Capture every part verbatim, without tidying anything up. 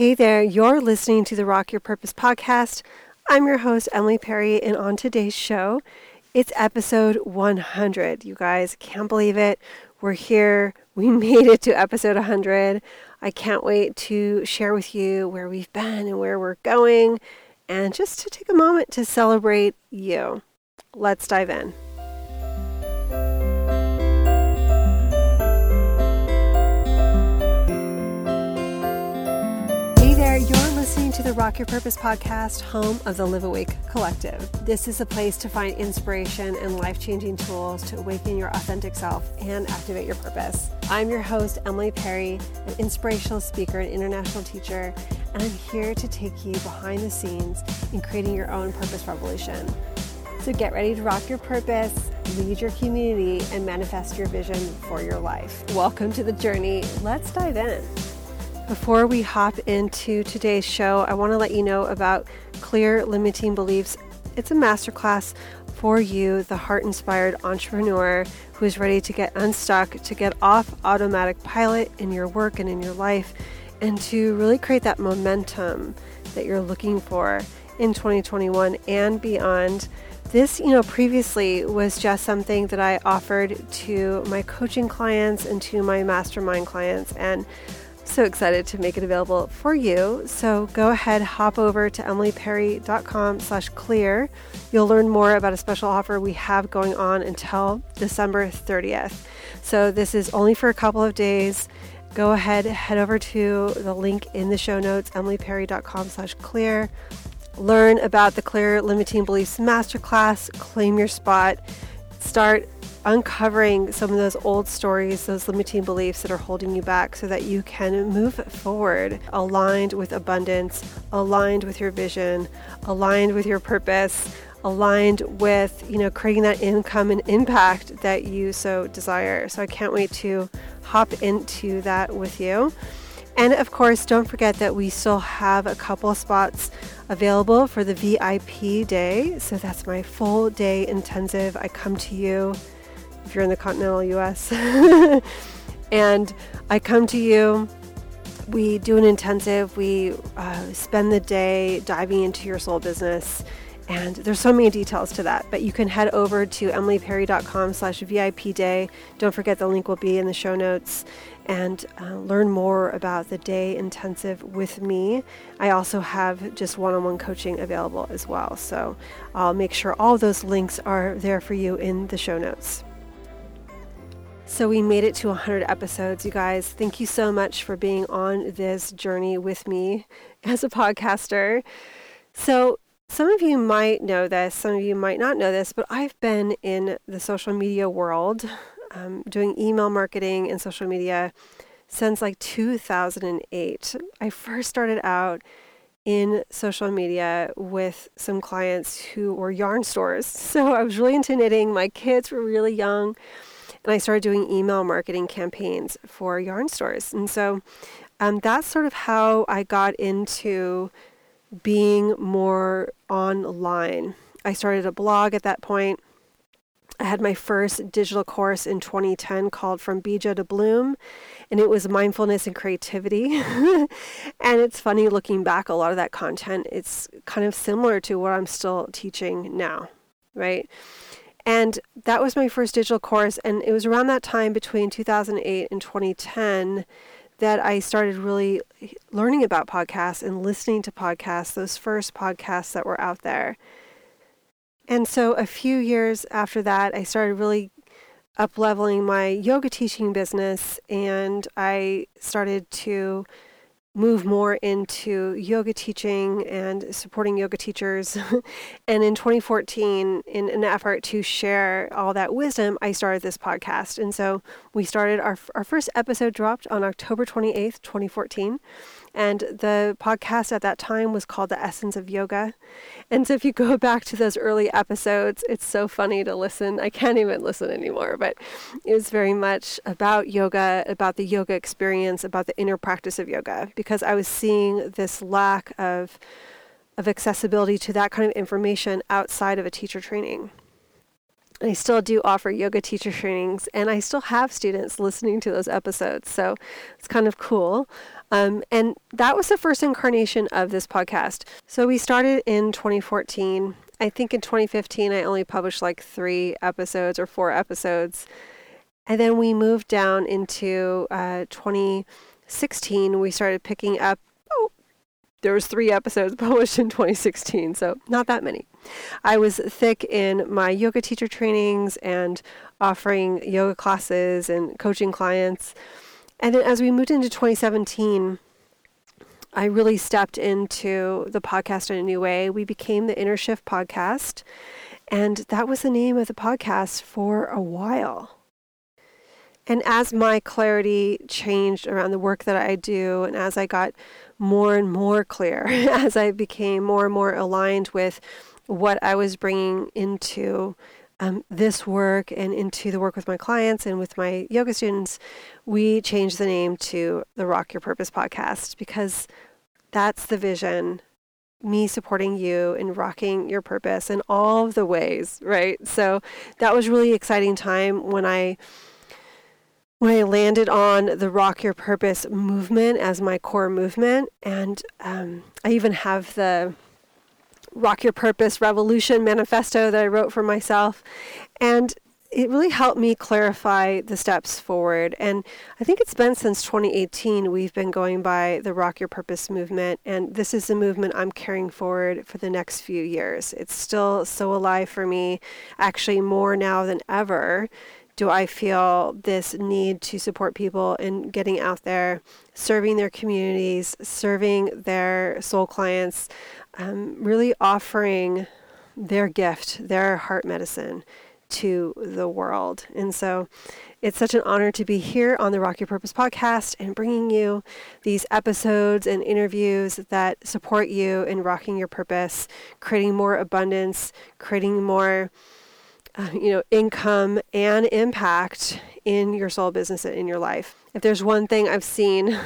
Hey there, you're listening to the Rock Your Purpose podcast. I'm your host, Emily Perry, and on today's show, it's episode one hundred. You guys, can't believe it. We're here. We made it to episode one hundred. I can't wait to share with you where we've been and where we're going, and just to take a moment to celebrate you. Let's dive in. You're listening to the Rock Your Purpose podcast, home of the Live Awake Collective. This is a place to find inspiration and life-changing tools to awaken your authentic self and activate your purpose. I'm your host, Emily Perry, an inspirational speaker and international teacher, and I'm here to take you behind the scenes in creating your own purpose revolution. So get ready to rock your purpose, lead your community, and manifest your vision for your life. Welcome to the journey. Let's dive in. Before we hop into today's show, I want to let you know about Clear Limiting Beliefs. It's a masterclass for you, the heart-inspired entrepreneur who is ready to get unstuck, to get off automatic pilot in your work and in your life, and to really create that momentum that you're looking for in twenty twenty-one and beyond. This, you know, previously was just something that I offered to my coaching clients and to my mastermind clients, and so excited to make it available for you. So go ahead, hop over to emily perry dot com slash clear. You'll learn more about a special offer we have going on until December thirtieth. So this is only for a couple of days. Go ahead, head over to the link in the show notes, emily perry dot com slash clear. Learn about the Clear Limiting Beliefs Masterclass, claim your spot, start uncovering some of those old stories, those limiting beliefs that are holding you back, so that you can move forward aligned with abundance, aligned with your vision, aligned with your purpose, aligned with, you know, creating that income and impact that you so desire. So I can't wait to hop into that with you. And of course, don't forget that we still have a couple spots available for the V I P day. So that's my full day intensive. I come to you if you're in the continental U S and I come to you, we do an intensive, we uh, spend the day diving into your soul business, and there's so many details to that, but you can head over to emily perry dot com slash V I P day. Don't forget, the link will be in the show notes, and uh, learn more about the day intensive with me. I also have just one-on-one coaching available as well. So I'll make sure all those links are there for you in the show notes. So we made it to one hundred episodes, you guys. Thank you so much for being on this journey with me as a podcaster. So some of you might know this, some of you might not know this, but I've been in the social media world Um, doing email marketing and social media since like two thousand eight. I first started out in social media with some clients who were yarn stores. So I was really into knitting. My kids were really young, and I started doing email marketing campaigns for yarn stores. And so um, that's sort of how I got into being more online. I started a blog at that point. I had my first digital course in twenty ten called From Bija to Bloom, and it was mindfulness and creativity. And it's funny looking back, a lot of that content, it's kind of similar to what I'm still teaching now, right? And that was my first digital course, and it was around that time between two thousand eight and twenty ten that I started really learning about podcasts and listening to podcasts, those first podcasts that were out there. And so a few years after that, I started really up-leveling my yoga teaching business, and I started to move more into yoga teaching and supporting yoga teachers. And in twenty fourteen, in an effort to share all that wisdom, I started this podcast. And so we started, our, our first episode dropped on October twenty-eighth, twenty fourteen. And the podcast at that time was called The Essence of Yoga. And so if you go back to those early episodes, it's so funny to listen. I can't even listen anymore, but it was very much about yoga, about the yoga experience, about the inner practice of yoga, because I was seeing this lack of, of accessibility to that kind of information outside of a teacher training. I still do offer yoga teacher trainings, and I still have students listening to those episodes. So it's kind of cool. Um, and that was the first incarnation of this podcast. So we started in twenty fourteen. I think in twenty fifteen, I only published like three episodes or four episodes. And then we moved down into uh, twenty sixteen. We started picking up. Oh, there was three episodes published in twenty sixteen, so not that many. I was thick in my yoga teacher trainings and offering yoga classes and coaching clients. And then as we moved into twenty seventeen, I really stepped into the podcast in a new way. We became the Inner Shift Podcast, and that was the name of the podcast for a while. And as my clarity changed around the work that I do, and as I got more and more clear, as I became more and more aligned with what I was bringing into um, this work and into the work with my clients and with my yoga students, we changed the name to the Rock Your Purpose Podcast, because that's the vision, me supporting you in rocking your purpose in all of the ways, right? So that was really exciting time when I When I landed on the Rock Your Purpose movement as my core movement. And um, I even have the Rock Your Purpose Revolution manifesto that I wrote for myself. And it really helped me clarify the steps forward. And I think it's been since twenty eighteen we've been going by the Rock Your Purpose movement. And this is the movement I'm carrying forward for the next few years. It's still so alive for me, actually more now than ever. Do I feel this need to support people in getting out there, serving their communities, serving their soul clients, um, really offering their gift, their heart medicine to the world. And so it's such an honor to be here on the Rock Your Purpose Podcast and bringing you these episodes and interviews that support you in rocking your purpose, creating more abundance, creating more Uh, you know, income and impact in your soul business and in your life. If there's one thing I've seen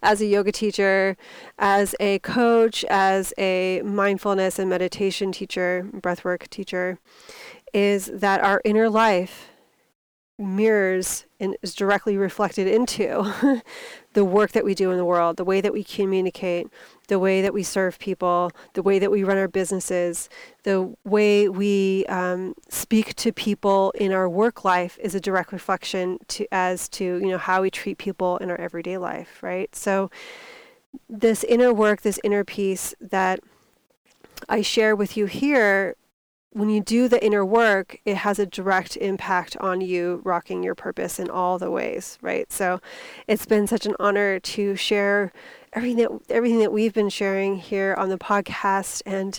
as a yoga teacher, as a coach, as a mindfulness and meditation teacher, breathwork teacher, is that our inner life mirrors and is directly reflected into the work that we do in the world, the way that we communicate, the way that we serve people, the way that we run our businesses, the way we um, speak to people in our work life is a direct reflection to as to, you know, how we treat people in our everyday life, right? So this inner work, this inner peace that I share with you here, when you do the inner work, it has a direct impact on you rocking your purpose in all the ways, right? So it's been such an honor to share everything that, everything that we've been sharing here on the podcast, and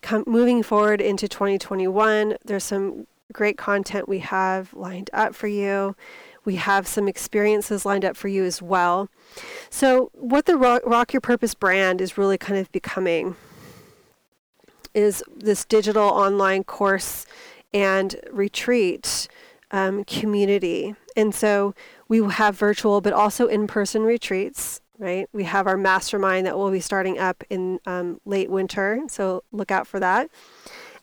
come, moving forward into twenty twenty-one, there's some great content we have lined up for you. We have some experiences lined up for you as well. So what the Rock, Rock Your Purpose brand is really kind of becoming is this digital online course and retreat um, community. And so we have virtual but also in-person retreats, right? We have our mastermind that will be starting up in um, late winter, so look out for that.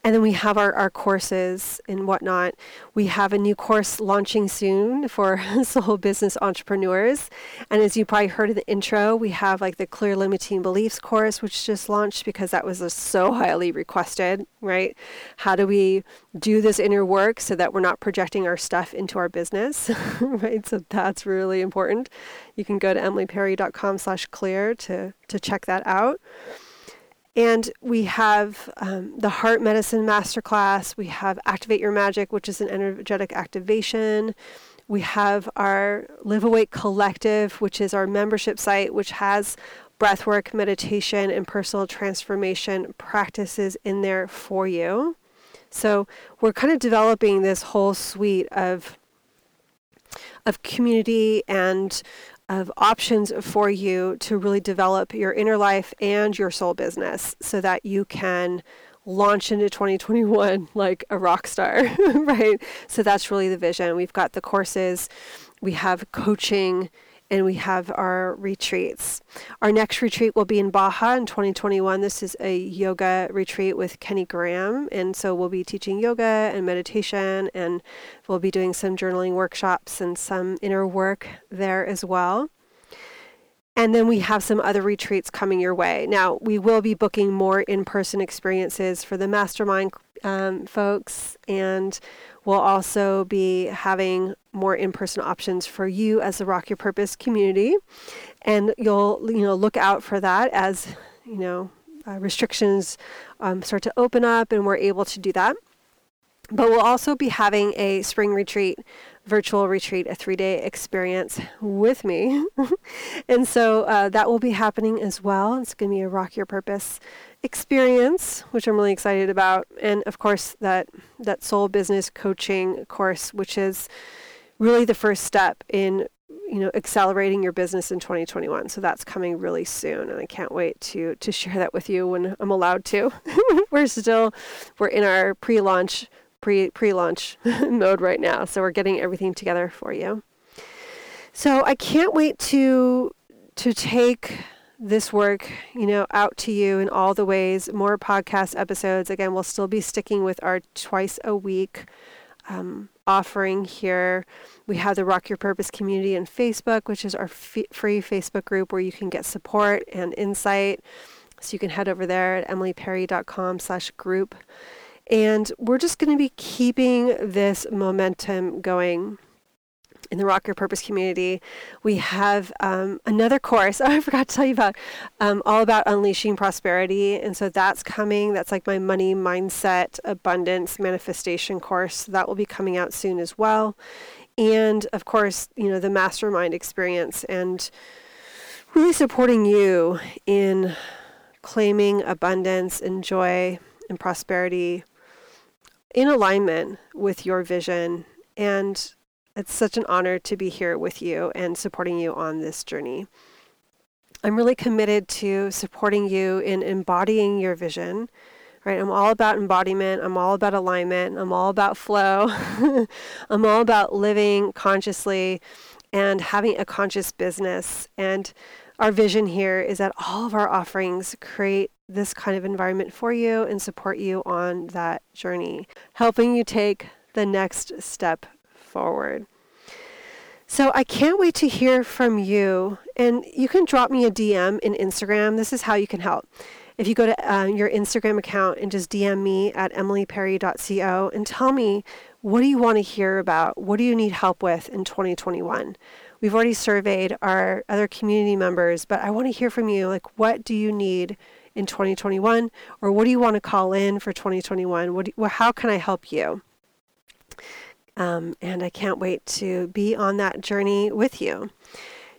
And then we have our, our courses and whatnot. We have a new course launching soon for soul business entrepreneurs. And as you probably heard in the intro, we have like the Clear Limiting Beliefs course, which just launched because that was so highly requested, right? How do we do this inner work so that we're not projecting our stuff into our business, right? So that's really important. You can go to emilyperry.com slash clear to, to check that out. And we have um, the Heart Medicine Masterclass. We have Activate Your Magic, which is an energetic activation. We have our Live Awake Collective, which is our membership site, which has breathwork, meditation, and personal transformation practices in there for you. So we're kind of developing this whole suite of, of community and of options for you to really develop your inner life and your soul business so that you can launch into twenty twenty-one like a rock star, right? So that's really the vision. We've got the courses, we have coaching, and we have our retreats. Our next retreat will be in Baja in twenty twenty-one. This is a yoga retreat with Kenny Graham. And so we'll be teaching yoga and meditation, and we'll be doing some journaling workshops and some inner work there as well. And then we have some other retreats coming your way. Now, we will be booking more in-person experiences for the mastermind um, folks, and we'll also be having more in-person options for you as the Rock Your Purpose community. And you'll, you know, look out for that as, you know, uh, restrictions um, start to open up and we're able to do that. But we'll also be having a spring retreat, virtual retreat, a three-day experience with me. And so uh, that will be happening as well. It's going to be a Rock Your Purpose experience, which I'm really excited about. And of course, that, that soul business coaching course, which is really the first step in, you know, accelerating your business in twenty twenty-one. So that's coming really soon. And I can't wait to, to share that with you when I'm allowed to. We're still, we're in our pre-launch Pre, pre-launch mode right now. So we're getting everything together for you. So I can't wait to to take this work, you know, out to you in all the ways. More podcast episodes. Again, we'll still be sticking with our twice a week um, offering here. We have the Rock Your Purpose community on Facebook, which is our f- free Facebook group where you can get support and insight. So you can head over there at emily perry dot com slash group. And we're just going to be keeping this momentum going in the Rock Your Purpose community. We have um, another course oh, I forgot to tell you about, um, all about unleashing prosperity. And so that's coming. That's like my money mindset, abundance, manifestation course. That will be coming out soon as well. And of course, you know, the mastermind experience and really supporting you in claiming abundance and joy and prosperity in alignment with your vision. And it's such an honor to be here with you and supporting you on this journey. I'm really committed to supporting you in embodying your vision, right? I'm all about embodiment. I'm all about alignment. I'm all about flow. I'm all about living consciously and having a conscious business. And our vision here is that all of our offerings create this kind of environment for you and support you on that journey, helping you take the next step forward. So I can't wait to hear from you. And you can drop me a D M in Instagram. This is how you can help. If you go to uh, your Instagram account and just D M me at emily perry dot co and tell me, what do you want to hear about? What do you need help with in twenty twenty-one? We've already surveyed our other community members, but I want to hear from you. Like, what do you need in twenty twenty-one, or what do you want to call in for twenty twenty-one? What do, well, how can I help you? Um, and I can't wait to be on that journey with you.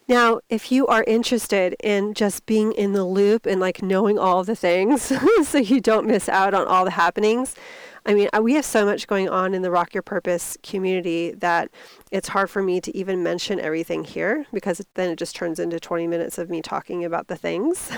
Now, if you are interested in just being in the loop and like knowing all the things so you don't miss out on all the happenings, I mean, we have so much going on in the Rock Your Purpose community that it's hard for me to even mention everything here, because then it just turns into twenty minutes of me talking about the things.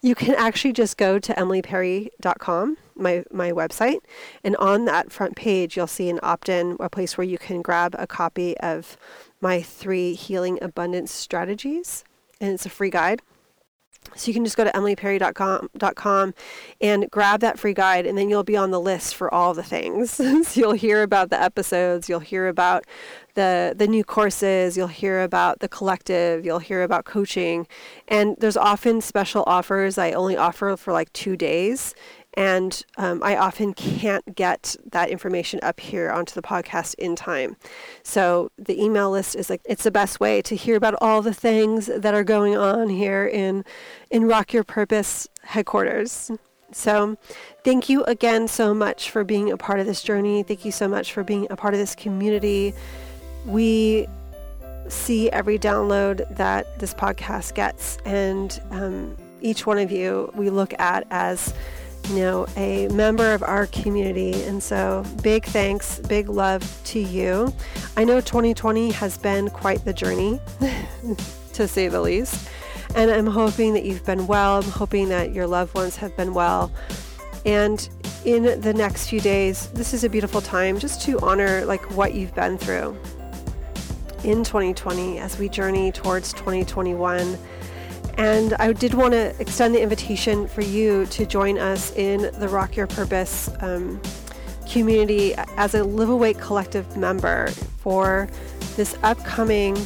You can actually just go to emily perry dot com, my, my website, and on that front page, you'll see an opt-in, a place where you can grab a copy of my three healing abundance strategies, and it's a free guide. So you can just go to emily perry dot com and grab that free guide, and then you'll be on the list for all the things. So you'll hear about the episodes, you'll hear about the the new courses, you'll hear about the collective, you'll hear about coaching. And there's often special offers. I only offer for like two days. And um, I often can't get that information up here onto the podcast in time. So the email list is like, it's the best way to hear about all the things that are going on here in, in Rock Your Purpose headquarters. So thank you again so much for being a part of this journey. Thank you so much for being a part of this community. We see every download that this podcast gets, and um, each one of you we look at as, you know, a member of our community. And so big thanks, big love to you. I know twenty twenty has been quite the journey, to say the least. And I'm hoping that you've been well. I'm hoping that your loved ones have been well. And in the next few days, this is a beautiful time just to honor like what you've been through in twenty twenty as we journey towards twenty twenty-one. And I did want to extend the invitation for you to join us in the Rock Your Purpose um, community as a Live Awake Collective member for this upcoming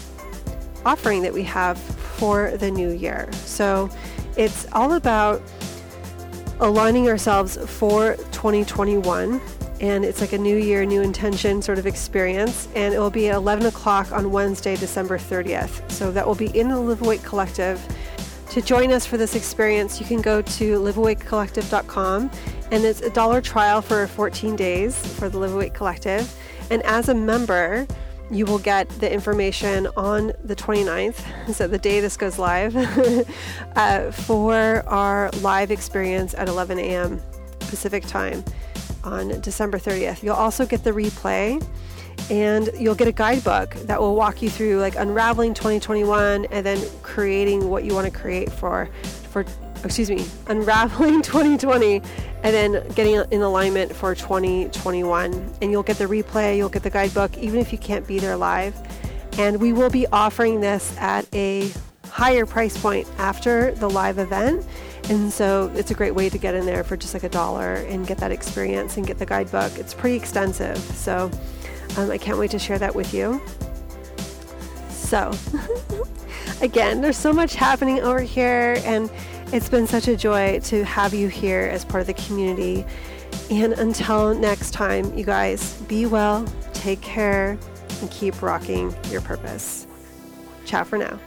offering that we have for the new year. So it's all about aligning ourselves for twenty twenty-one. And it's like a new year, new intention sort of experience. And it will be at eleven o'clock on Wednesday, December thirtieth. So that will be in the Live Awake Collective. To join us for this experience, you can go to live awake collective dot com, and it's a dollar trial for fourteen days for the Live Awake Collective. And as a member, you will get the information on the twenty-ninth, so the day this goes live, uh, for our live experience at eleven a.m. Pacific time on December thirtieth. You'll also get the replay, and you'll get a guidebook that will walk you through like unraveling twenty twenty-one and then creating what you want to create for, for excuse me, unraveling twenty twenty and then getting in alignment for twenty twenty-one. And you'll get the replay, you'll get the guidebook, even if you can't be there live. And we will be offering this at a higher price point after the live event. And so it's a great way to get in there for just like a dollar and get that experience and get the guidebook. It's pretty extensive. So um, I can't wait to share that with you. So again, there's so much happening over here, and it's been such a joy to have you here as part of the community. And until next time, you guys, be well, take care, and keep rocking your purpose. Ciao for now.